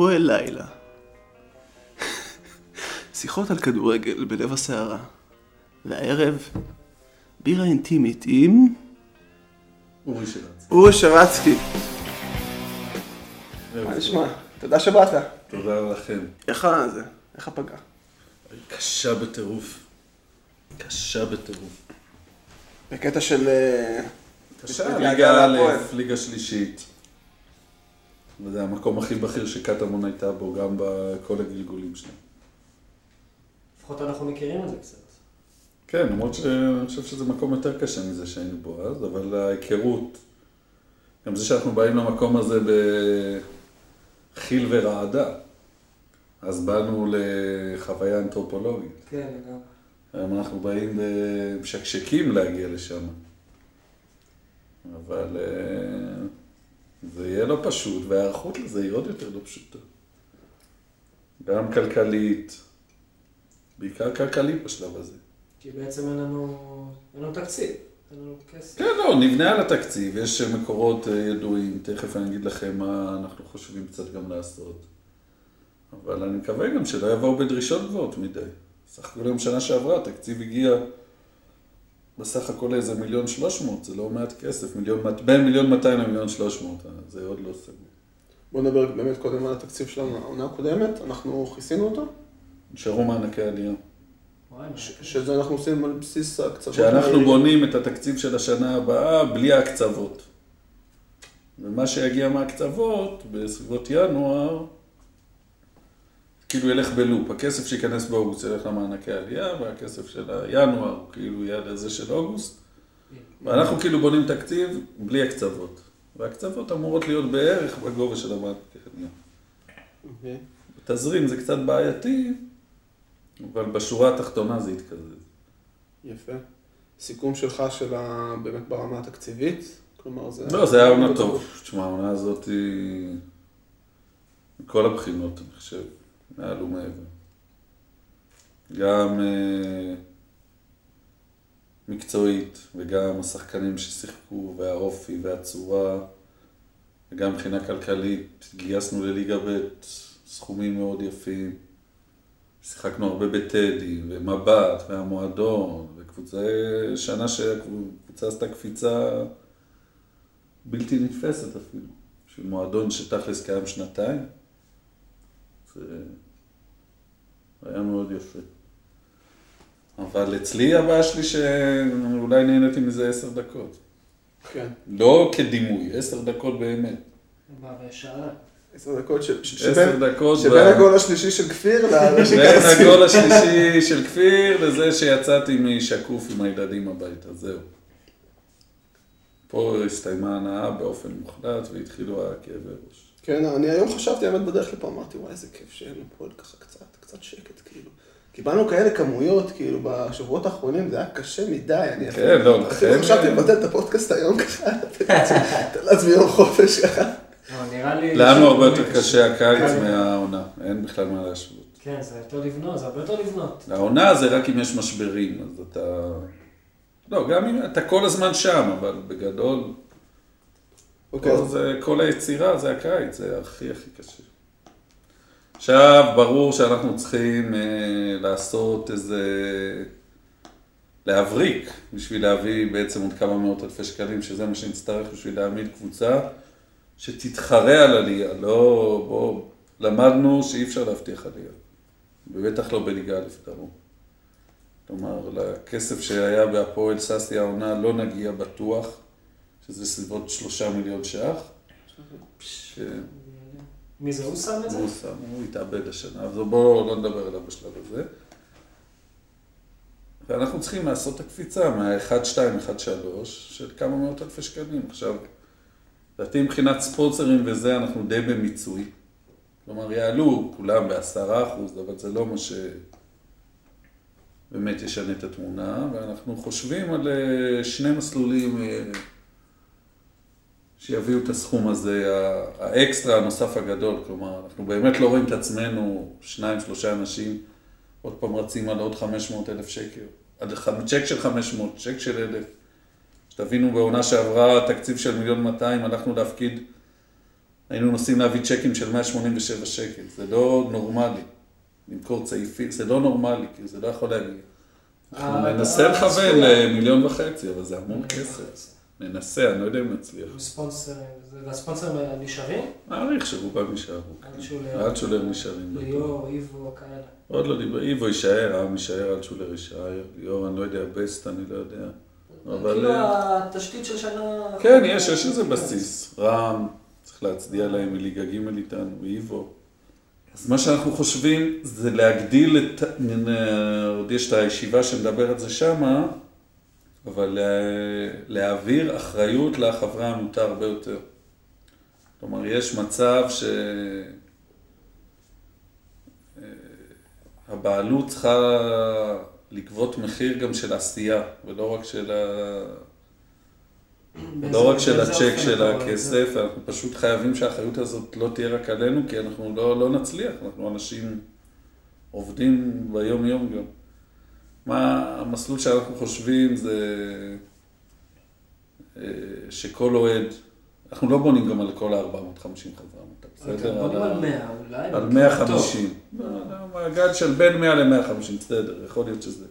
הפועל לילה. שיחות על כדורגל בלב הסערה. והערב, בירה אינטימית עם... אורי שרצקי. אורי שרצקי. נשמע, תודה שבאת. תודה לכם. איך זה? איך הפגע? קשה בטירוף. בקטע של... קשה, ליגה א', ליגה שלישית. וזה המקום הכי בכיר שקטמון הייתה בו, גם בכל הגלגולים שלהם. לפחות אנחנו מכירים את זה קצת. כן, למרות שאני חושב שזה מקום יותר קשה מזה שהיינו בו אז, אבל ההיכרות, גם זה שאנחנו באים למקום הזה בחיל ורעדה, אז באנו לחוויה אנתרופולוגית. כן, גם. היום אנחנו באים משקשקים להגיע לשם. אבל זה יהיה לא פשוט, והערכות לזה היא עוד יותר לא פשוטה. גם כלכלית, בעיקר כלכלית בשלב הזה. כי בעצם אין לנו תקציב, אין לנו כסף. כן, לא, נבנה על התקציב, יש מקורות ידועים, תכף אני אגיד לכם מה אנחנו חושבים קצת גם לעשות. אבל אני מקווה גם שלא יבואו בדרישות גבוהות מדי. סך הכל שנה שעברה, התקציב הגיע בסך הכל איזה 1,300,000, זה לא מעט כסף, בין 1,200,000 ל1,300,000, זה עוד לא סגור. בואו נדבר באמת קודם על התקציב שלנו, העונה הקודמת, אנחנו חיסינו אותו? נשארו מענקי עלייה. שזה אנחנו עושים על בסיס הקצוות. שאנחנו בונים את התקציב של השנה הבאה בלי הקצוות. ומה שיגיע מהקצוות, בסביבות ינואר, כאילו ילך בלופ. הכסף שיכנס באוגוסט ילך למענקי העלייה, והכסף של הינואר כאילו יהיה לזה של אוגוסט. ואנחנו כאילו בונים תקציב בלי הקצוות. והקצוות אמורות להיות בערך בגובה של המענקי העלייה. בתזרים זה קצת בעייתי, אבל בשורה התחתונה זה התקזז. יפה. סיכום שלך של באמת ברמה התקציבית? כלומר זה... לא, זה היה עונה טוב. תשמע, העונה הזאת היא... מכל הבחינות, אני חושב, מעל ומעבר. גם מקצועית, וגם השחקנים ששיחקו, והאופי והצורה, וגם מבחינה כלכלית, גייסנו לליגה ב' סכומים מאוד יפים. שיחקנו הרבה בטדי, ומבט, והמועדון, וקבוצה שנה שהקבוצה עשתה קפיצה בלתי נתפסת אפילו. של מועדון שתכלס קיים שנתיים. זה היה מאוד יפה. אבל אצלי הבעיה שלי שאולי נהניתי מזה 10 דקות. כן. לא כדימוי, 10 דקות באמת. הבעיה שעה. 10 דקות שבין הגול השלישי של כפיר לזה שיצאתי משקוף עם הילדים הביתה, זהו. פה הסתיימה הנאה באופן מוחלט והתחילו הכאבי ראש. כן, אני היום חשבתי, האמת בדרך כלל, אמרתי, וואי, איזה כיף שאין לי פה ככה קצת שקט, כאילו. קיבלנו כאלה כמויות, כאילו, בשבועות האחרונים, זה היה קשה מדי, אני... כן, לא, לכן... חשבתי לבטל את הפודקאסט היום ככה, תן לעצמי יום חופש ככה. לנו הרבה יותר קשה הקיץ מהעונה, אין בכלל מה להשוות. כן, זה יותר לבנות, זה הרבה יותר לבנות. העונה זה רק אם יש משברים, אז אתה... לא, גם אם אתה כל הזמן שם, אבל בגדול... כל היצירה זה הקיץ, זה הכי הכי קשה. עכשיו, ברור שאנחנו צריכים לעשות איזה... להבריק, בשביל להביא בעצם עוד כמה מאות אלפי שקלים, שזה מה שנצטרך בשביל להעמיד קבוצה. שתתחרה על עלייה, לא, בוא, למדנו שאי אפשר להבטיח עלייה, ובטח לא בליגה א' דרום. כלומר, לכסף שהיה בהפועל ססי העונה לא נגיע בטוח, שזה סביבות 3 מיליון ש"ח. מי זה? הוא שם את זה? הוא שם, הוא התאבד השנה, אז בואו לא נדבר עליו בשלב הזה. ואנחנו צריכים לעשות את הקפיצה מה-1.2, 1.3 של כמה מאות אלפי שקלים. עכשיו, לדעתי מבחינת ספונסרים וזה, אנחנו די במיצוי. כלומר, יעלו כולם ב10%, אבל זה לא מה שבאמת ישנה את התמונה, ואנחנו חושבים על 2 מסלולים שיביאו את הסכום הזה, האקסטרה הנוסף הגדול. כלומר, אנחנו באמת לא רואים את עצמנו, 2-3 אנשים, עוד פעם רצים על עוד 500,000 שקל, עד צ'ק של 500, צ'ק של 1,000. שתבינו, בעונה שעברה תקציב של 1,200,000, הלכנו להפקיד היינו נוסעים להביא צ'קים של 187 שקל, זה לא נורמלי. למכור צעיפים, זה לא נורמלי, כי זה לא יכול להגיע. אנחנו ננסה לכוון ל1.5 מיליון, אבל זה המון כסף. ננסה, אני לא יודע אם נצליח. ספונסרים, והספונסרים נשארים? מעריך שרובם נשארו. עד שולר נשארים. ליאור, איבו, כאלה. עוד לא דיבר, איבו יישאר, העם יישאר, עד שולר יישאר. ליאור, אני לא יודע, בסט, אני לא יודע. כאילו התשתית של שנה... כן, יש איזה בסיס. רם, צריך להצדיע להם מליגה ג' איתנו, ואיבו. אז מה שאנחנו חושבים זה להגדיל את... עוד יש את הישיבה שמדבר על זה שמה, אבל להעביר אחריות לחברי העמותה הרבה יותר. כלומר, יש מצב שהבעלות צריכה לגבות מחיר גם של עשייה, ולא רק של, לא רק של הצ'ק של הכסף. אנחנו פשוט חייבים שהאחריות הזאת לא תהיה רק עלינו, כי אנחנו לא נצליח, אנחנו אנשים עובדים ביום יום גם. מה המסלול שאנחנו חושבים זה שכל אוהד, אנחנו לא בונים גם על כל ה-450 חברה עמותה, בסדר? בונים על 100 אולי? על 150. מעגל של בין 100 ל-150, בסדר, יכול להיות שזה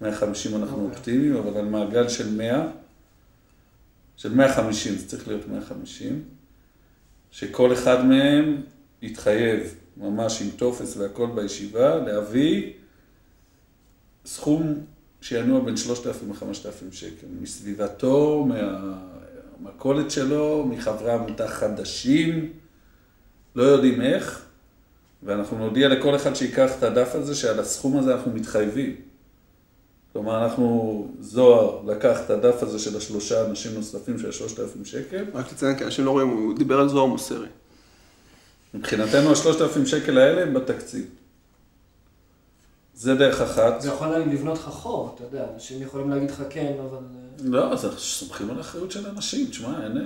150 אנחנו אופטימיים, אבל על מעגל של 100, של 150, זה צריך להיות 150, שכל אחד מהם יתחייב ממש עם טופס והכל בישיבה, להביא סכום שינוע בין 3,000 ל-5,000 שקל, מסביבתו, מהמכולת שלו, מחברי עמותה חדשים, לא יודעים איך, ואנחנו נודיע לכל אחד שיקח את הדף הזה, שעל הסכום הזה אנחנו מתחייבים. כלומר, אנחנו, זוהר, לקח את הדף הזה של השלושה אנשים נוספים של 3,000 שקל. רק לציין, כי אנשים לא רואים, הוא דיבר על זוהר מוסרי. מבחינתנו, 3,000 שקל האלה הם בתקציב. זה דרך אחת. זה יכול לבנות לך חור, אתה יודע, אנשים יכולים להגיד לך כן, אבל... לא, אז אנחנו סומכים על האחריות של אנשים, תשמע, אין...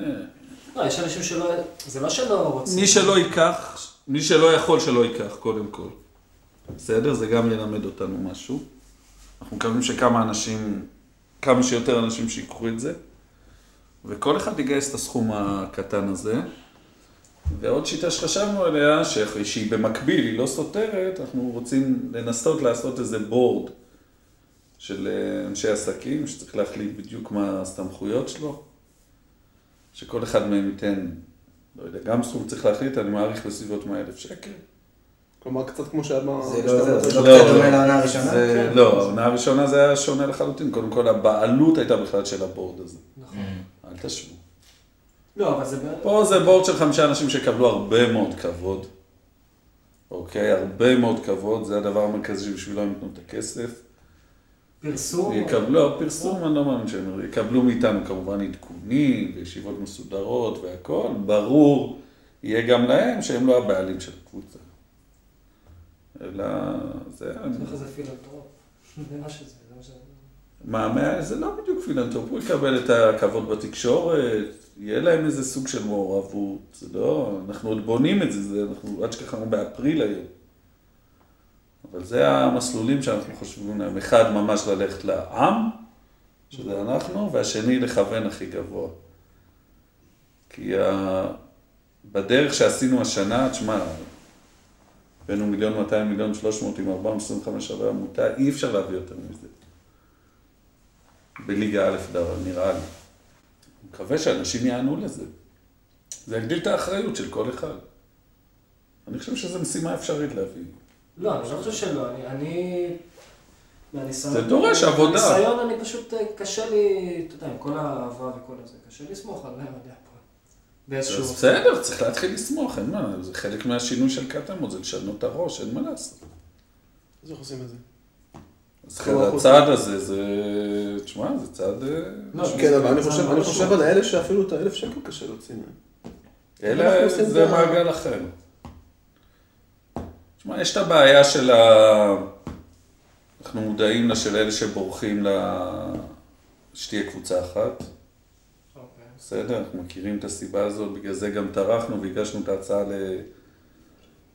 לא, יש אנשים שלא... זה לא שלא רוצים. מי שלא ייקח, מי שלא יכול שלא ייקח, קודם כל. בסדר? זה גם ילמד אותנו משהו. אנחנו מקווים שכמה אנשים, כמה שיותר אנשים שיקחו את זה, וכל אחד יגייס את הסכום הקטן הזה. ועוד שיטה שחשבנו עליה, שהיא במקביל, היא לא סותרת, אנחנו רוצים לנסות לעשות איזה בורד של אנשי עסקים, שצריך להחליט בדיוק מה הסתמכויות שלו, שכל אחד מהם ייתן, לא יודע, גם סכום צריך להחליט, אני מעריך בסביבות 100,000 שקל. כלומר, קצת כמו שעד מה... זה לא דומה לעונה הראשונה? לא, העונה הראשונה זה היה שונה לחלוטין, קודם כל הבעלות הייתה בכלל של הבורד הזה. נכון. אל תשבו. לא, אבל זה... פה זה בורד של 5 אנשים שקבלו הרבה מאוד כבוד. אוקיי, הרבה מאוד כבוד, זה הדבר המרכזי בשבילו הם יתנו את הכסף. פרסום? יקבלו, פרסום, אני לא מאמין שהם יקבלו מאיתנו כמובן עדכונים, וישיבות מסודרות והכל. ברור, יהיה גם להם שהם לא הבעלים של הקבוצה. אלא זה... זה פילנטרופ, זה מה שזה, זה מה שזה... מה, זה לא בדיוק פילנטרופ, הוא יקבל את הכבוד בתקשורת, יהיה להם איזה סוג של מעורבות, זה לא... אנחנו עוד בונים את זה, אנחנו עד שכחנו באפריל היום. אבל זה המסלולים שאנחנו חושבים להם, אחד ממש ללכת לעם, שזה אנחנו, והשני לכוון הכי גבוה. כי בדרך שעשינו השנה, תשמע, בינו 1,200,000, 1,300,000 עם 425 חברי עמותה, אי אפשר להביא יותר מזה. בליגה א' נראה לי. אני מקווה שאנשים יענו לזה. זה יגדיל את האחריות של כל אחד. אני חושב שזו משימה אפשרית להביא. לא, אני לא חושב שלא. זה דורש עבודה. מהניסיון אני פשוט, קשה לי, אתה יודע, עם כל האהבה וכל הזה, קשה לי לסמוך על המדע פה. אז בסדר, צריך להתחיל לסמוך, אין מה, זה חלק מהשינוי של קטמון, זה לשנות את הראש, אין מה לעשות. אז איך עושים את זה? אז הצעד הזה, זה... תשמע, זה צעד... כן, אבל אני חושב על האלה שאפילו את ה1,000 שקל קשה להוציא מהם. אלה, זה מעגל אחר. תשמע, יש את הבעיה של ה... אנחנו מודעים של אלה שבורחים שתהיה קבוצה אחת. בסדר, אנחנו מכירים את הסיבה הזאת, בגלל זה גם טרחנו והגשנו את ההצעה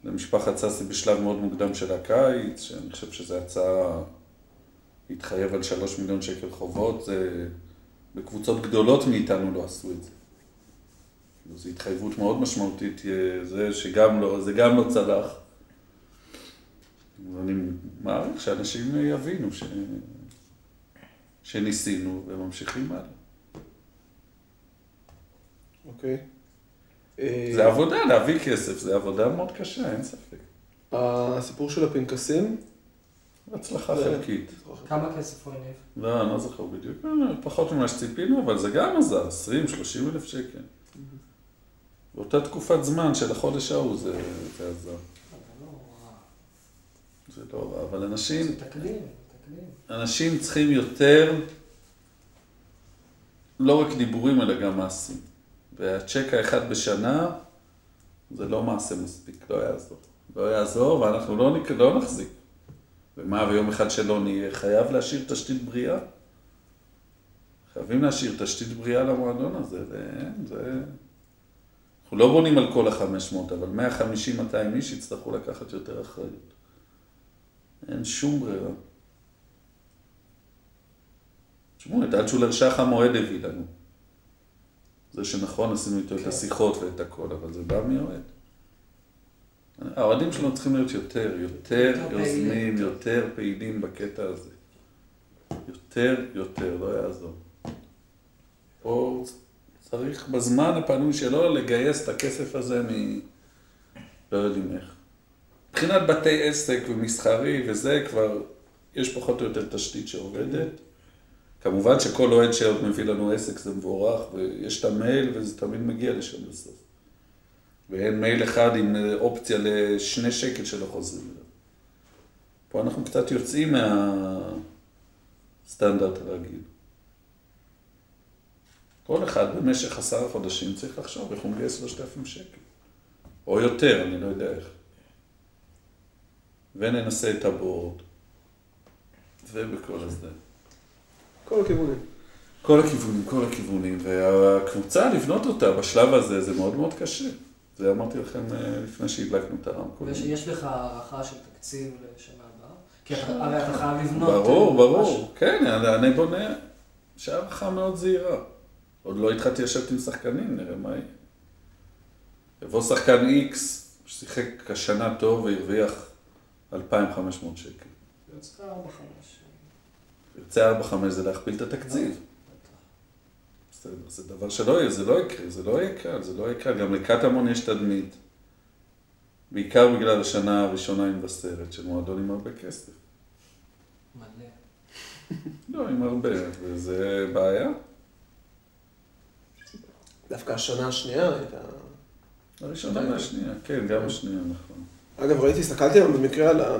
למשפחת סאסי בשלב מאוד מוקדם של הקיץ, שאני חושב שזו הצעה להתחייב על 3 מיליון שקל חובות, בקבוצות גדולות מאיתנו לא עשו את זה. זו התחייבות מאוד משמעותית, זה שגם לא, זה גם לא צלח. ואני מעריך שאנשים יבינו שניסינו וממשיכים הלאה. אוקיי. זה עבודה, להביא כסף, זה עבודה מאוד קשה, אין ספק. הסיפור של הפנקסים? הצלחה חלקית. כמה כסף הוא עניב? לא, אני לא זוכר בדיוק. פחות ממה שציפינו, אבל זה גם עזר, 20,000-30,000 שקל. באותה תקופת זמן של החודש ההוא זה עזר. זה לא רע, אבל אנשים... זה תקלים, תקלים. אנשים צריכים יותר, לא רק דיבורים, אלא גם מעשים. והצ'ק האחד בשנה, זה לא מעשה מספיק, לא יעזור. לא יעזור, ואנחנו לא נחזיק. ומה, ויום אחד שלא נהיה, חייב להשאיר תשתית בריאה? חייבים להשאיר תשתית בריאה למועדון הזה, זה... אנחנו לא בונים על כל ה-500, אבל 150-200 איש יצטרכו לקחת יותר אחריות. אין שום ברירה. תשמעו, את אלצ'ולר שחם מועד הביא לנו. זה שנכון, עשינו איתו את השיחות ואת הכל, אבל זה בא מיועד. האוהדים שלנו צריכים להיות יותר יוזמים, יותר פעילים בקטע הזה. יותר, לא יעזור. פה צריך בזמן הפנוי שלו לגייס את הכסף הזה לא יודעים איך. מבחינת בתי עסק ומסחרי וזה כבר, יש פחות או יותר תשתית שעובדת. כמובן שכל אוהד שעוד מביא לנו עסק זה מבורך, ויש את המייל וזה תמיד מגיע לשם בסוף. ואין מייל אחד עם אופציה ל2 שקל שלא חוזרים אליו. פה אנחנו קצת יוצאים מהסטנדרט הרגיל. כל אחד במשך 10 חודשים צריך לחשוב איך הוא מגייס 3,000 שקל. או יותר, אני לא יודע איך. וננסה את הבורד. ובכל הזה. כל הכיוונים. כל הכיוונים. והקבוצה, לבנות אותה בשלב הזה, זה מאוד מאוד קשה. זה אמרתי לכם לפני שהדלקנו את הרמקול. ויש לך הערכה של תקציב לשנה הבאה? כי הרי אתה חייב לבנות. ברור. כן, אני בונה שהערכה מאוד זהירה. עוד לא התחלתי לשבת עם שחקנים, נראה מה יהיה. יבוא שחקן X, ששיחק השנה טוב והרוויח 2,500 שקל. יוצא 4-5. יוצא 4-5 זה להכפיל את התקציב. זה דבר שלא יהיה, זה לא יקרה. גם לקטמון יש תדמית. בעיקר בגלל השנה הראשונה עם מבשרת, שמועדון עם הרבה כסף. מלא. לא, עם הרבה, וזה בעיה. דווקא השנה השנייה הייתה... הראשונה והשנייה, כן, גם השנייה, נכון. אגב, ראיתי, הסתכלתי במקרה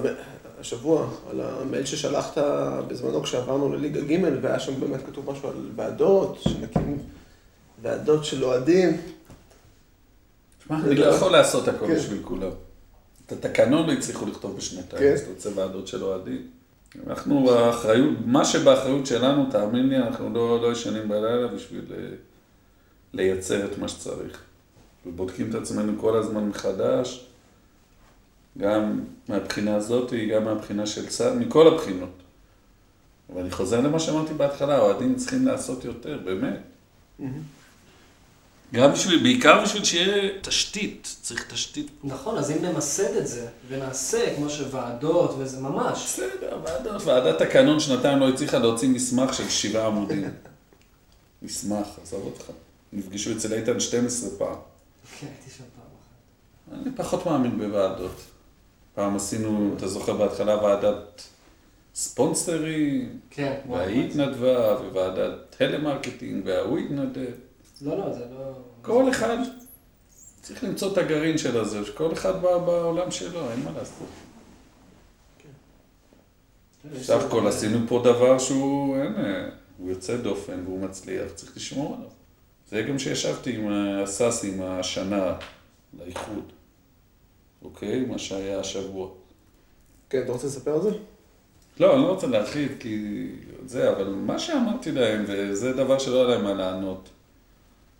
השבוע, על המייל ששלחת בזמנו כשעברנו לליגה ג' והיה שם באמת כתוב משהו על ועדות, שנקים ועדות של אוהדים. תשמע, אני לא יכול לעשות הכל בשביל כולם. את התקנון לא הצליחו לכתוב בשנתיים, אז אתה רוצה ועדות של אוהדים. אנחנו באחריות, מה שבאחריות שלנו, תאמין לי, אנחנו לא ישנים בלילה בשביל לייצר את מה שצריך. ובודקים את עצמנו כל הזמן מחדש. גם מהבחינה הזאת, גם מהבחינה של צד, מכל הבחינות. אבל אני חוזר למה שאמרתי בהתחלה, האוהדים צריכים לעשות יותר, באמת. גם בשביל, בעיקר בשביל שיהיה תשתית, צריך תשתית פה. נכון, אז אם נמסד את זה, ונעשה כמו שוועדות וזה ממש. בסדר, ועדת הקנון שנתיים לא הצליחה להוציא מסמך של 7 עמודים. מסמך, עזוב אותך. נפגשו אצל איתן 12 פעם. כן, הייתי שם פעם אחת. אני פחות מאמין בוועדות. פעם עשינו, אתה זוכר בהתחלה, ועדת ספונסרים, והיא התנדבה, וועדת טלמרקטינג, והוא התנדב. לא, זה לא... כל אחד צריך למצוא את הגרעין של הזה, כל אחד בא בעולם שלו, אין מה לעשות. עכשיו כל עשינו פה דבר שהוא, הוא יוצא דופן והוא מצליח, צריך לשמור עליו. זה גם שישבתי עם הסאסים השנה לאיחוד. אוקיי, מה שהיה השבוע. כן, אתה רוצה לספר על זה? לא, אני לא רוצה להרחיב, כי זה, אבל מה שאמרתי להם, וזה דבר שלא היה להם מה לענות.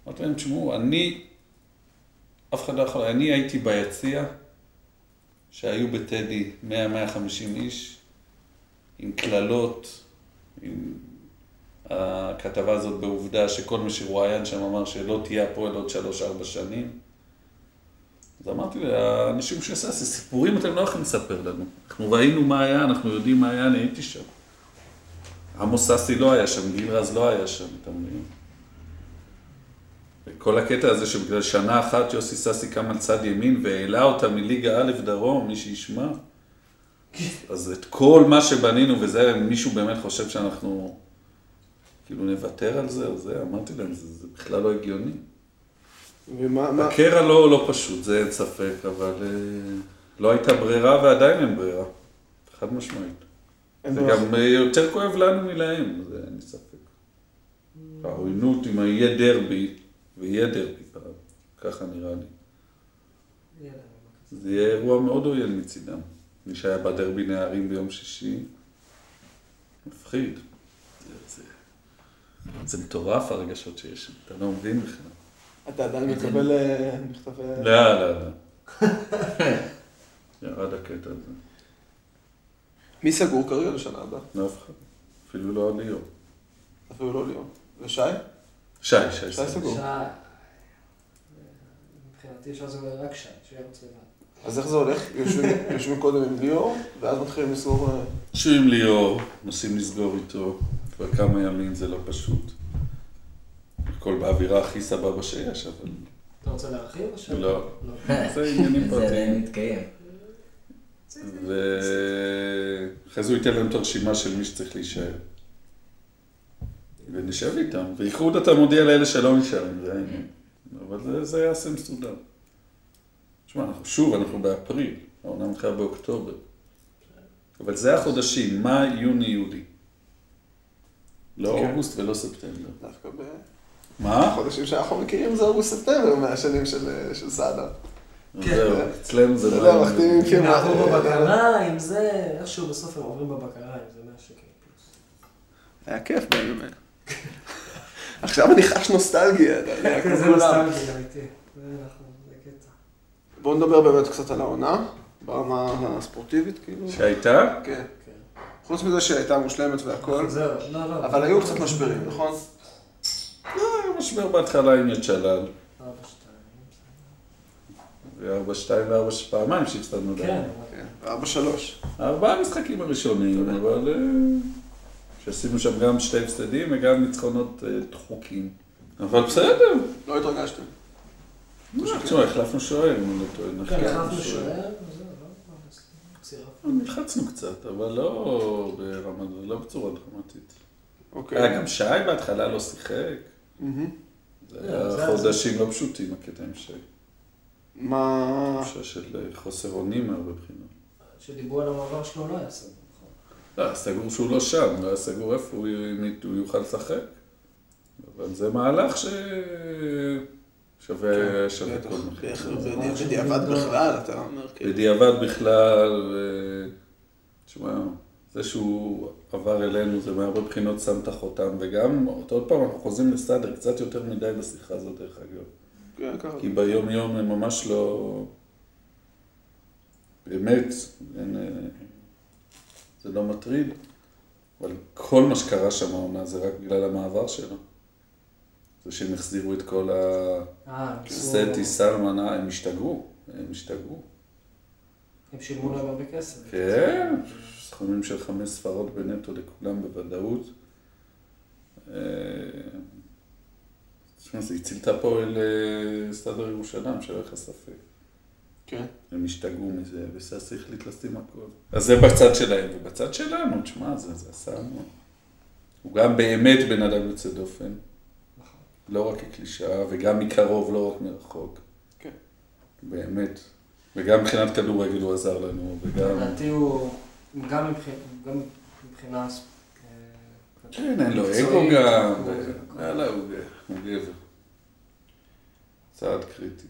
אמרתי להם, תשמעו, אני הייתי ביציע, שהיו בטדי 100-150 איש, עם כללות, עם הכתבה הזאת בעובדה שכל מי שרואיין שם אמר שלא תהיה הפועל עוד 3-4 שנים. אז אמרתי לי, האנשים שעשה, זה סיפורים אתם לא יכולים לספר לנו. אנחנו ראינו מה היה, אנחנו יודעים מה היה, אני הייתי שם. עמוס אסי לא היה שם, גיל רז לא היה שם, אתם יודעים. וכל הקטע הזה שבגלל שנה אחת יוסי ססי קם על צד ימין והעלה אותה מליגה א' דרום, מי שישמע. אז את כל מה שבנינו, וזה מישהו באמת חושב שאנחנו כאילו נוותר על זה או זה, אמרתי להם, זה בכלל לא הגיוני. הקרע לא פשוט, זה אין ספק, אבל לא הייתה ברירה ועדיין אין ברירה. חד משמעית. זה גם יותר כואב לנו מלהם, זה אין ספק. העוינות, אם יהיה דרבי, ויהיה דרבי פעם, ככה נראה לי. זה יהיה אירוע מאוד עוין מצידם. מי שהיה בדרבי נערים ביום שישי, מפחיד. זה מטורף הרגשות שיש שם, אתה לא מבין בכלל. אתה עדיין מקבל מכתבי... לא. ירד הקטע הזה. מי סגור קריירה לשנה הבאה? נאף אחד. אפילו לא ליום. אפילו לא ליום. ושי? שי סגור. מבחינתי אפשר לעזור רק שי, שיהיה רוצה לבד. אז איך זה הולך? יושבים קודם עם ליאור, ואז מתחילים לסגור... יושבים עם ליאור, נוסעים לסגור איתו, כבר כמה ימים זה לא פשוט. הכל באווירה הכי סבבה שיש, אבל... אתה רוצה להרחיב או שם? לא. זה עניינים פרטיים. זה מתקיים. ואחרי זה הוא ייתן להם את הרשימה של מי שצריך להישאר. ונשב איתם, ואיחוד אתה מודיע לאלה שלא נשארים, זה העניין. אבל זה יעשה מסודר. תשמע, שוב, אנחנו באפריל, העונה מתחילה באוקטובר. אבל זה החודשים, מאי, יוני, יולי. לא אוגוסט ולא ספטמבר. דווקא ב... מה? החודשים שאנחנו מכירים זה אוגוסט ספטמבר, מהשנים של סעדה. זהו, אצלם זה לא... לא, מחתימים כאילו... אנחנו בבקרה עם זה, איכשהו בסוף הם עוברים בבקרה עם זה, 100 שקל פלוס. היה כיף באמת. עכשיו אני חש נוסטלגיה, אתה יודע, כמו כולם. זה נוסטלגיה, אמיתי. זה נכון, זה קטע. בואו נדבר באמת קצת על העונה, ברמה הספורטיבית כאילו. שהייתה? כן. חוץ מזה שהייתה מושלמת והכל. זהו, לא. אבל היו קצת משברים, נכון? לא, היה משבר בהתחלה עם יד שלל. 4-2 פעמיים שהפסדנו דברים. כן, 4-3. 4 המשחקים הראשונים, אבל... שעשינו שם גם שתי הפסדים וגם ניצחונות דחוקים. אבל בסדר. לא התרגשתם. תשמע, החלפנו שוער, אם אני לא טועה. החלפנו שוער, זה לא... נלחצנו קצת, אבל לא ברמה, לא בצורה דרמטית. היה גם שי בהתחלה לא שיחק. זה היה חודשים לא פשוטים, הקטע עם שי. מה... תחושה של חוסר אונים הרבה בחינות. שדיברו על המעבר שלו לא היה סבבה. לא, סגור שהוא לא שם, לא סגור איפה הוא יוכל לשחק. אבל זה מהלך ששווה כל מחיר. בדיעבד בכלל, אתה אומר. בדיעבד בכלל, תשמע, זה שהוא עבר אלינו, זה מהרבה בחינות שם את החותם, וגם עוד פעם אנחנו חוזרים לסדר קצת יותר מדי בשיחה הזאת דרך אגב. כי ביום יום הם ממש לא... באמת, זה לא מטריד, אבל כל מה שקרה שם העונה זה רק בגלל המעבר שלו. זה שהם החזירו את כל סטי, סלמנה, הם השתגעו, הם שילמו להם הרבה כסף. כן, סכומים של 5 ספרות בנטו לכולם בוודאות. זה הציל את הפועל סדר ירושלים, שלא לך ספק. הם השתגעו מזה, וססי החליט לשים הכל. אז זה בצד שלהם, ובצד שלנו, תשמע, זה עשה המון. הוא גם באמת בן אדם יוצא דופן. לא רק כקלישאה, וגם מקרוב, לא רק מרחוק. כן. באמת. וגם מבחינת כדורגל הוא עזר לנו, וגם... מבחינתי הוא... גם מבחינה... כן, אין לו אגו גם, יאללה, הוא גבר. צעד קריטי.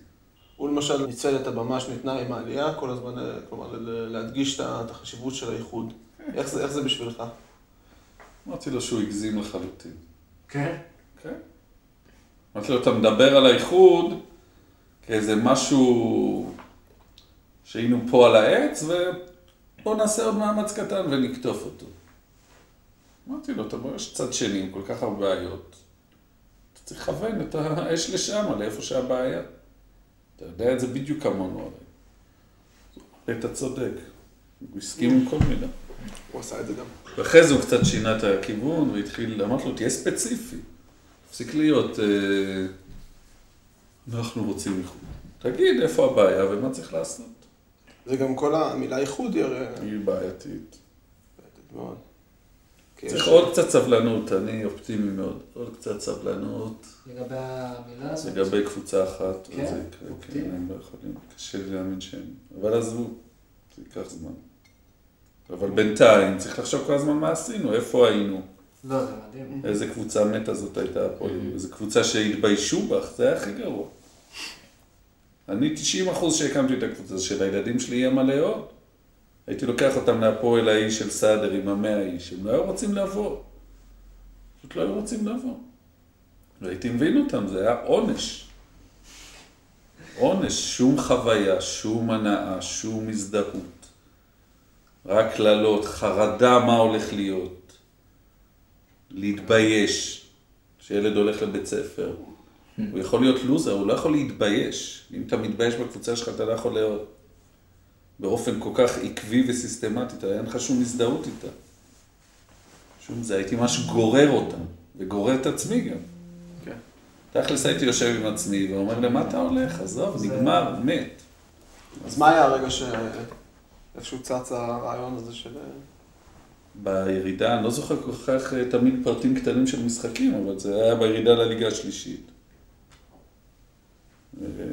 הוא למשל ניצל את הבמה שניתנה עם העלייה כל הזמן, כלומר, להדגיש את החשיבות של האיחוד. איך זה בשבילך? אמרתי לו שהוא הגזים לחלוטין. כן? כן. אמרתי לו, אתה מדבר על האיחוד כאיזה משהו שהיינו פה על העץ, ובוא נעשה עוד מאמץ קטן ונקטוף אותו. אמרתי לו, אתה רואה, יש צד שני עם כל כך הרבה בעיות. אתה צריך לכוון את האש לשם, לאיפה שהבעיה. אתה יודע את זה בדיוק כמונו הרי. אתה צודק. הוא הסכים עם כל מילה. הוא עשה את זה גם. ואחרי זה הוא קצת שינה את הכיוון, והתחיל, אמרתי לו, תהיה ספציפי. תפסיק להיות, אנחנו רוצים איחוד. תגיד איפה הבעיה ומה צריך לעשות. זה גם כל המילה איחוד היא הרי... היא בעייתית. בעייתית מאוד. צריך עוד קצת סבלנות, אני אופטימי מאוד. עוד קצת סבלנות. לגבי המילה הזאת? לגבי קבוצה אחת. כן, אופטימי. כן, הם לא יכולים. קשה לי להאמין שהם. אבל עזבו, זה ייקח זמן. אבל בינתיים צריך לחשוב כל הזמן מה עשינו, איפה היינו. לא, זה מדהים. איזה קבוצה מתה זאת הייתה הפועל. איזה קבוצה שהתביישו בך, זה היה הכי גרוע. אני 90% שהקמתי את הקבוצה של הילדים שלי יהיה מלא עוד. הייתי לוקח אותם להפועל האיש של סדר עם 100 איש, הם לא היו רוצים לעבור. פשוט לא היו רוצים לעבור. והייתי מבין אותם, זה היה עונש. עונש, שום חוויה, שום הנאה, שום הזדהות. רק כללות, חרדה מה הולך להיות. להתבייש. שילד הולך לבית ספר. הוא יכול להיות לוזר, הוא לא יכול להתבייש. אם אתה מתבייש בקבוצה שלך, אתה לא יכול להיות באופן כל כך עקבי וסיסטמטי, אתה אין לך שום הזדהות איתה. שום זה, הייתי ממש גורר אותה, וגורר את עצמי גם. כן. תכלס הייתי יושב עם עצמי ואומר למה אתה הולך? עזוב, נגמר, מת. אז מה היה הרגע שאיפשהו צץ הרעיון הזה של... בירידה, אני לא זוכר כל כך תמיד פרטים קטנים של משחקים, אבל זה היה בירידה לליגה השלישית.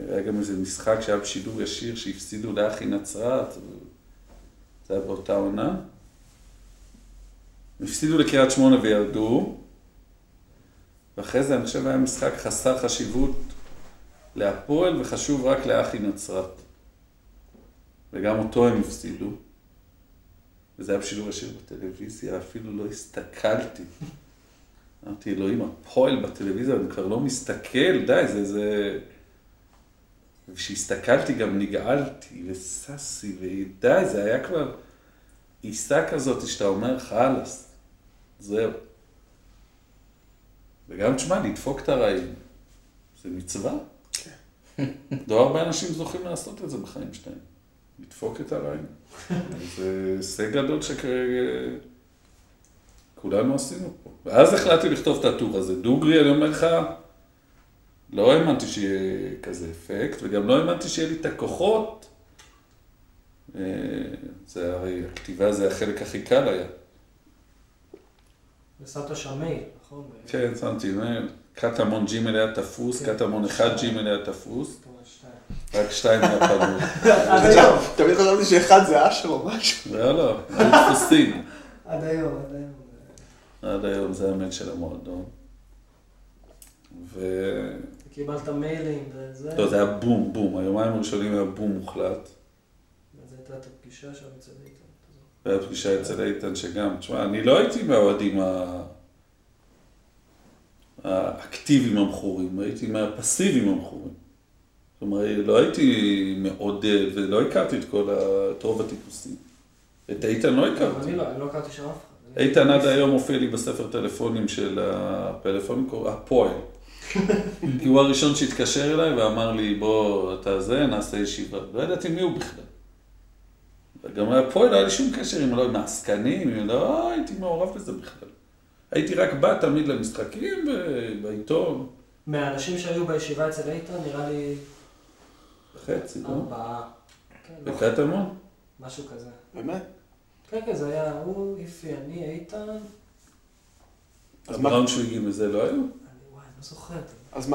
היה גם איזה משחק שהיה בשידור ישיר שהפסידו לאחי נצרת, זה היה באותה עונה. הפסידו לקריית שמונה וירדו, ואחרי זה אני חושב היה משחק חסר חשיבות להפועל וחשוב רק לאחי נצרת. וגם אותו הם הפסידו. וזה היה בשידור ישיר בטלוויזיה, אפילו לא הסתכלתי. אמרתי, אלוהים, הפועל בטלוויזיה, אני כבר לא מסתכל, די, זה... וכשהסתכלתי גם נגעלתי וססי וידי, זה היה כבר עיסה כזאת שאתה אומר חלס, זהו. וגם תשמע, לדפוק את הרעים, זה מצווה. כן. לא הרבה אנשים זוכים לעשות את זה בחיים שלהם, לדפוק את הרעים. זה הישג גדול שכולנו עשינו פה. ואז החלטתי לכתוב את הטור הזה, דוגרי, אני אומר לך, לא האמנתי שיהיה כזה אפקט, וגם לא האמנתי שיהיה לי את הכוחות. זה הרי, הכתיבה זה החלק הכי קל היה. ושמת שם מייל, נכון? כן, שמתי מייל. קטמון ג'ימל היה תפוס, קטמון 1 ג'ימל היה תפוס. רק 2 היה פנוי. עד היום. תמיד חשבתי שאחד זה אשר או משהו. לא, לא, היו תפוסים. עד היום, עד היום. עד היום זה המייל של המועדון. ו... קיבלת מיילים וזה... לא, זה היה בום, בום. היומיים הראשונים היה בום מוחלט. אז הייתה את הפגישה שם אצל איתן. והייתה פגישה אצל איתן שגם... תשמע, אני לא הייתי מהאוהדים האקטיביים המכורים, הייתי מהפסיביים המכורים. זאת אומרת, לא הייתי מעודד ולא הכרתי את כל רוב הטיפוסים. את איתן לא הכרתי. אני לא הכרתי שם אף אחד. איתן עד היום הופיע לי בספר טלפונים של הפלאפון, הפועל. כי הוא הראשון שהתקשר אליי ואמר לי, בוא, אתה זה, נעשה ישיבה. לא ידעתי מי הוא בכלל. וגם הפועל היה לי שום קשר, אם לא מעסקנים, אם לא הייתי מעורב לזה בכלל. הייתי רק בא תמיד למשחקים ובעיתון. מהאנשים שהיו בישיבה אצל איתן נראה לי... חצי, לא? 4. בקטמון? משהו כזה. באמת? כן, זה היה הוא, יפי, אני, איתן. אז מה... ברם שהגיעים לזה לא היו? אני וואי, לא זוכרת. אז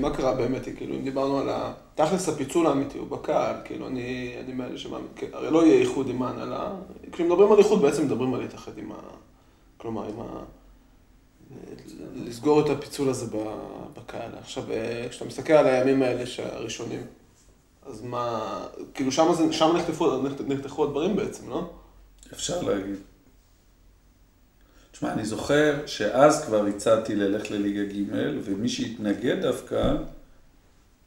מה קרה באמת? כאילו, אם דיברנו על ה... תכלס הפיצול האמיתי, הוא בקהל, כאילו, אני מאלה שמאמין. הרי לא יהיה איחוד עם ההנהלה. כשמדברים על איחוד, בעצם מדברים על להתאחד עם ה... כלומר, עם ה... לסגור את הפיצול הזה בקהל. עכשיו, כשאתה מסתכל על הימים האלה הראשונים, אז מה... כאילו, שם נחתכו הדברים בעצם, לא? אפשר להגיד. תשמע, אני זוכר שאז כבר הצעתי ללך לליגה ג' ומי שהתנגד דווקא,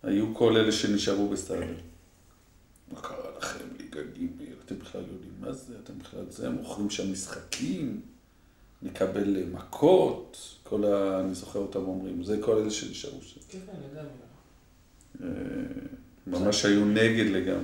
היו כל אלה שנשארו בסדר. מה קרה לכם ליגה ג'? אתם בכלל יודעים מה זה, אתם בכלל זה, מוכרים שם משחקים, נקבל מכות, כל ה... אני זוכר אותם אומרים, זה כל אלה שנשארו שם. כן, לגמרי. ממש היו נגד לגמרי.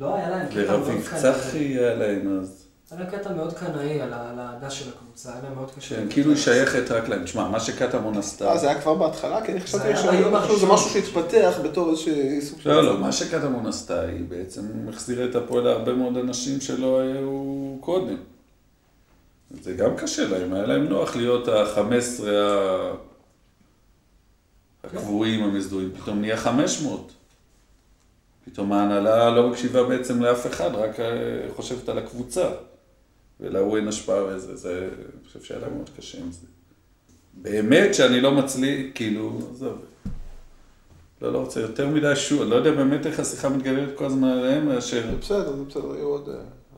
לא, היה להם קטע מאוד קנאי. לרביב צחי היה להם אז. היה להם קטע מאוד קנאי על העדה של הקבוצה, היה להם מאוד קשה. כן, כאילו היא שייכת רק להם. תשמע, מה שקטמון עשתה... זה היה כבר בהתחלה, כי אני חשבתי שזה משהו שהתפתח בתור איזושהי סוג של... לא, לא, מה שקטמון עשתה היא בעצם מחזירה את הפועל להרבה מאוד אנשים שלא היו קודם. זה גם קשה להם, היה להם נוח להיות ה-15 הקבועים המזדועים, פתאום נהיה 500. פתאום ההנהלה לא מקשיבה בעצם לאף אחד, רק חושבת על הקבוצה. ולהוא אין השפעה וזה, זה, אני חושב שהיה להם מאוד קשה עם זה. באמת שאני לא מצליח, כאילו, עזוב. לא, לא רוצה, יותר מדי שוב, אני לא יודע באמת איך השיחה מתגללת כל הזמן עליהם, אשר... זה בסדר, זה בסדר, יהיו עוד...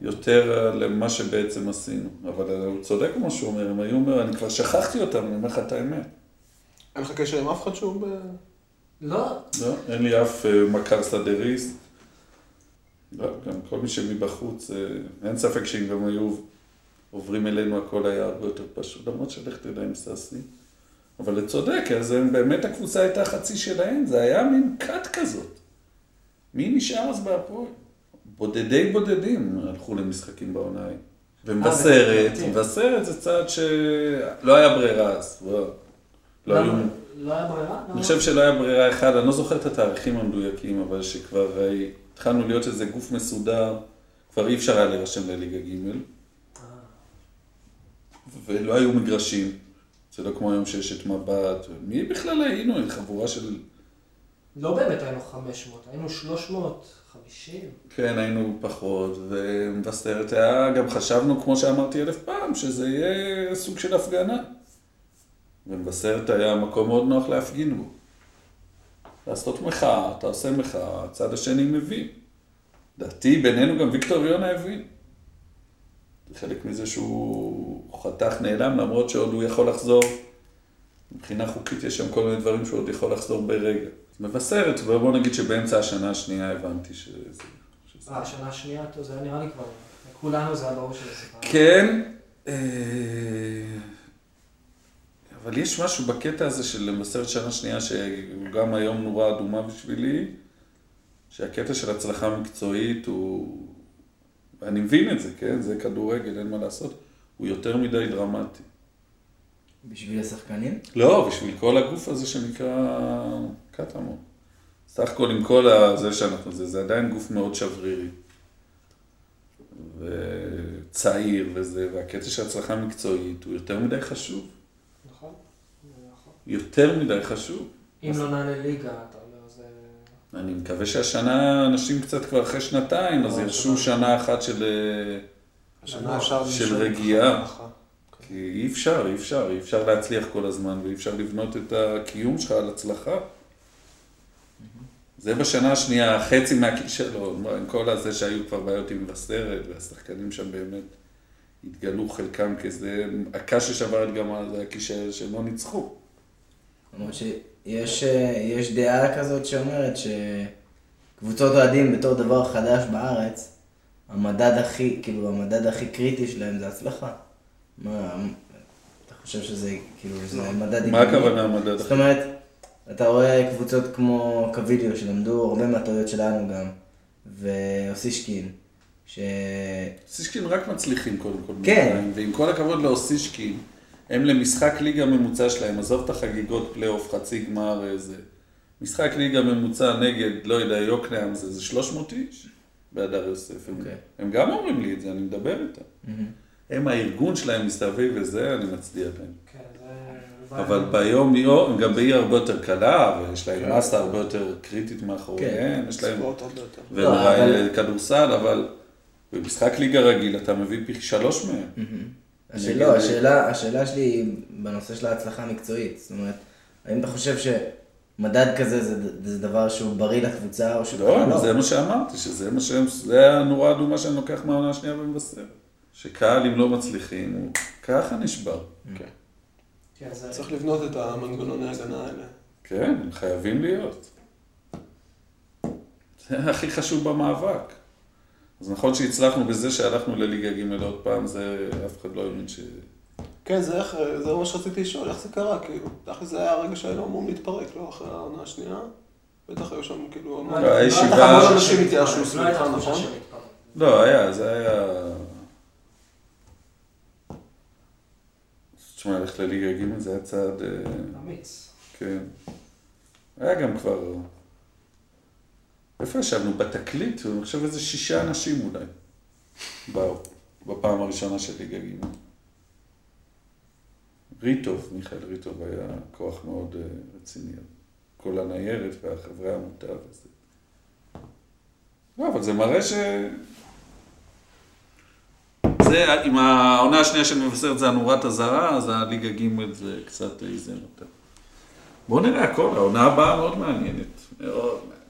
יותר למה שבעצם עשינו, אבל הוא צודק כמו שהוא אומר, הם היו אומר, אני כבר שכחתי אותם, אני אומר לך את האמת. אין לך קשר עם אף אחד שהוא ב... לא. לא, אין לי אף מכר סדריסט. לא, גם כל מי שמבחוץ, אין ספק שאם גם היו עוברים אלינו, הכל היה הרבה יותר פשוט, למרות שלכת אליי עם ססי. אבל לצודק, אז באמת הקבוצה הייתה חצי שלהם, זה היה מין קאט כזאת. מי נשאר אז בהפועל? בודדי בודדים הלכו למשחקים בעוניים. ומבשרת, מבשרת זה צעד שלא היה ברירה אז. לא היה ברירה? אני חושב שלא היה ברירה אחד, אני לא זוכר את התאריכים המדויקים, אבל שכבר התחלנו להיות איזה גוף מסודר, כבר אי אפשר היה להירשם לליגה ג' ולא היו מגרשים, זה לא כמו היום שיש את מבט, מי בכלל היינו? חבורה של... לא באמת היינו 500, היינו 350. כן, היינו פחות, ומבשרת היה, גם חשבנו, כמו שאמרתי אלף פעם, שזה יהיה סוג של הפגנה. ומבשרת היה מקום מאוד נוח להפגין בו. לעשות מחאה, אתה עושה מחאה, הצד השני מבין. דעתי, בינינו גם ויקטור יונה הבין. זה חלק מזה שהוא חתך נעלם, למרות שעוד הוא יכול לחזור. מבחינה חוקית יש שם כל מיני דברים שהוא עוד יכול לחזור ברגע. מבשרת, ובוא נגיד שבאמצע השנה השנייה הבנתי שזה... השנה השנייה, זה היה נראה לי כבר, לכולנו זה הברור של הסיפור. כן, אבל יש משהו בקטע הזה של מבשרת שנה שנייה, שהוא גם היום נורא אדומה בשבילי, שהקטע של הצלחה מקצועית הוא... ואני מבין את זה, כן? זה כדורגל, אין מה לעשות. הוא יותר מדי דרמטי. בשביל השחקנים? לא, בשביל כל הגוף הזה שנקרא קטמון. סך הכל עם כל הזה שאנחנו, זה עדיין גוף מאוד שברירי. וצעיר וזה, והקטע של הצלחה מקצועית הוא יותר מדי חשוב. נכון, נכון. יותר מדי חשוב. אם לא נעלה ליגה, אתה אומר, זה... אני מקווה שהשנה, אנשים קצת כבר אחרי שנתיים, אז ירשו שנה אחת של רגיעה. אי אפשר, אי אפשר, אי אפשר להצליח כל הזמן, ואי אפשר לבנות את הקיום שלך על הצלחה. זה בשנה השנייה, חצי מהכישלון, עם כל הזה שהיו כבר בעיות עם מבשרת, והשחקנים שם באמת התגלו חלקם כזה, הקש ששבר את גמל זה הכישלון שהם לא ניצחו. זאת אומרת שיש דעה כזאת שאומרת שקבוצות אוהדים בתור דבר חדש בארץ, המדד הכי קריטי שלהם זה הצלחה. מה, אתה חושב שזה, כאילו, זה מדד עיקרי? מה הכוונה המדד? זאת אומרת, אתה רואה קבוצות כמו קווידאו שלמדו הרבה מהטעויות שלנו גם, ואוסישקין, אוסישקין רק מצליחים קודם כל. כן. ועם כל הכבוד לאוסישקין, הם למשחק ליגה ממוצע שלהם, עזוב את החגיגות פלייאוף, חצי גמר, איזה... משחק ליגה ממוצע נגד, לא יודע, יוקנעם, זה 300 איש בהדר יוסף. הם גם אומרים לי את זה, אני מדבר איתם. הם הארגון שלהם מסתובב וזה, אני מצדיע להם. כן, זה... אבל ביום יום, גם היא הרבה יותר קלה, ויש להם מסה הרבה יותר קריטית מאחוריהם, יש להם... ומראי כדורסל, אבל במשחק ליגה רגיל, אתה מביא פי 3 מהם. לא, השאלה שלי היא בנושא של ההצלחה המקצועית. זאת אומרת, האם אתה חושב שמדד כזה זה דבר שהוא בריא לקבוצה או שבחר? לא, זה מה שאמרתי, שזה הנורא אדומה שאני לוקח מהעונה השנייה ומבשר. שקהל אם לא מצליחים, הוא ככה נשבר. כן. צריך לבנות את המנגנוני ההגנה האלה. כן, הם חייבים להיות. זה הכי חשוב במאבק. אז נכון שהצלחנו בזה שהלכנו לליגה ג' עוד פעם, זה אף אחד לא יאמין כן, זה מה שרציתי לשאול, איך זה קרה, כאילו, אחרי זה היה הרגע שהיינו אמורים להתפרק, לא? אחרי העונה השנייה, בטח היו שם כאילו המון... הישיבה... לא הייתה חושה של התפרק. לא, היה, זה היה... תשמע, הלכת לליגה ג' זה היה צעד... אמיץ. כן. היה גם כבר... איפה ישבנו? בתקליט, ואני חושב איזה 6 אנשים אולי באו, בפעם הראשונה של ליגה ג'. ריטוב, מיכאל ריטוב היה כוח מאוד רציני, כל הניירת והחברי העמותה וזה. לא, אבל זה מראה ש... זה, עם העונה השנייה של מבשרת זה הנורת הזרה, אז הליגה ג' זה קצת איזן אותה. בואו נראה הכל, העונה הבאה מאוד מעניינת, מאוד מעניינת.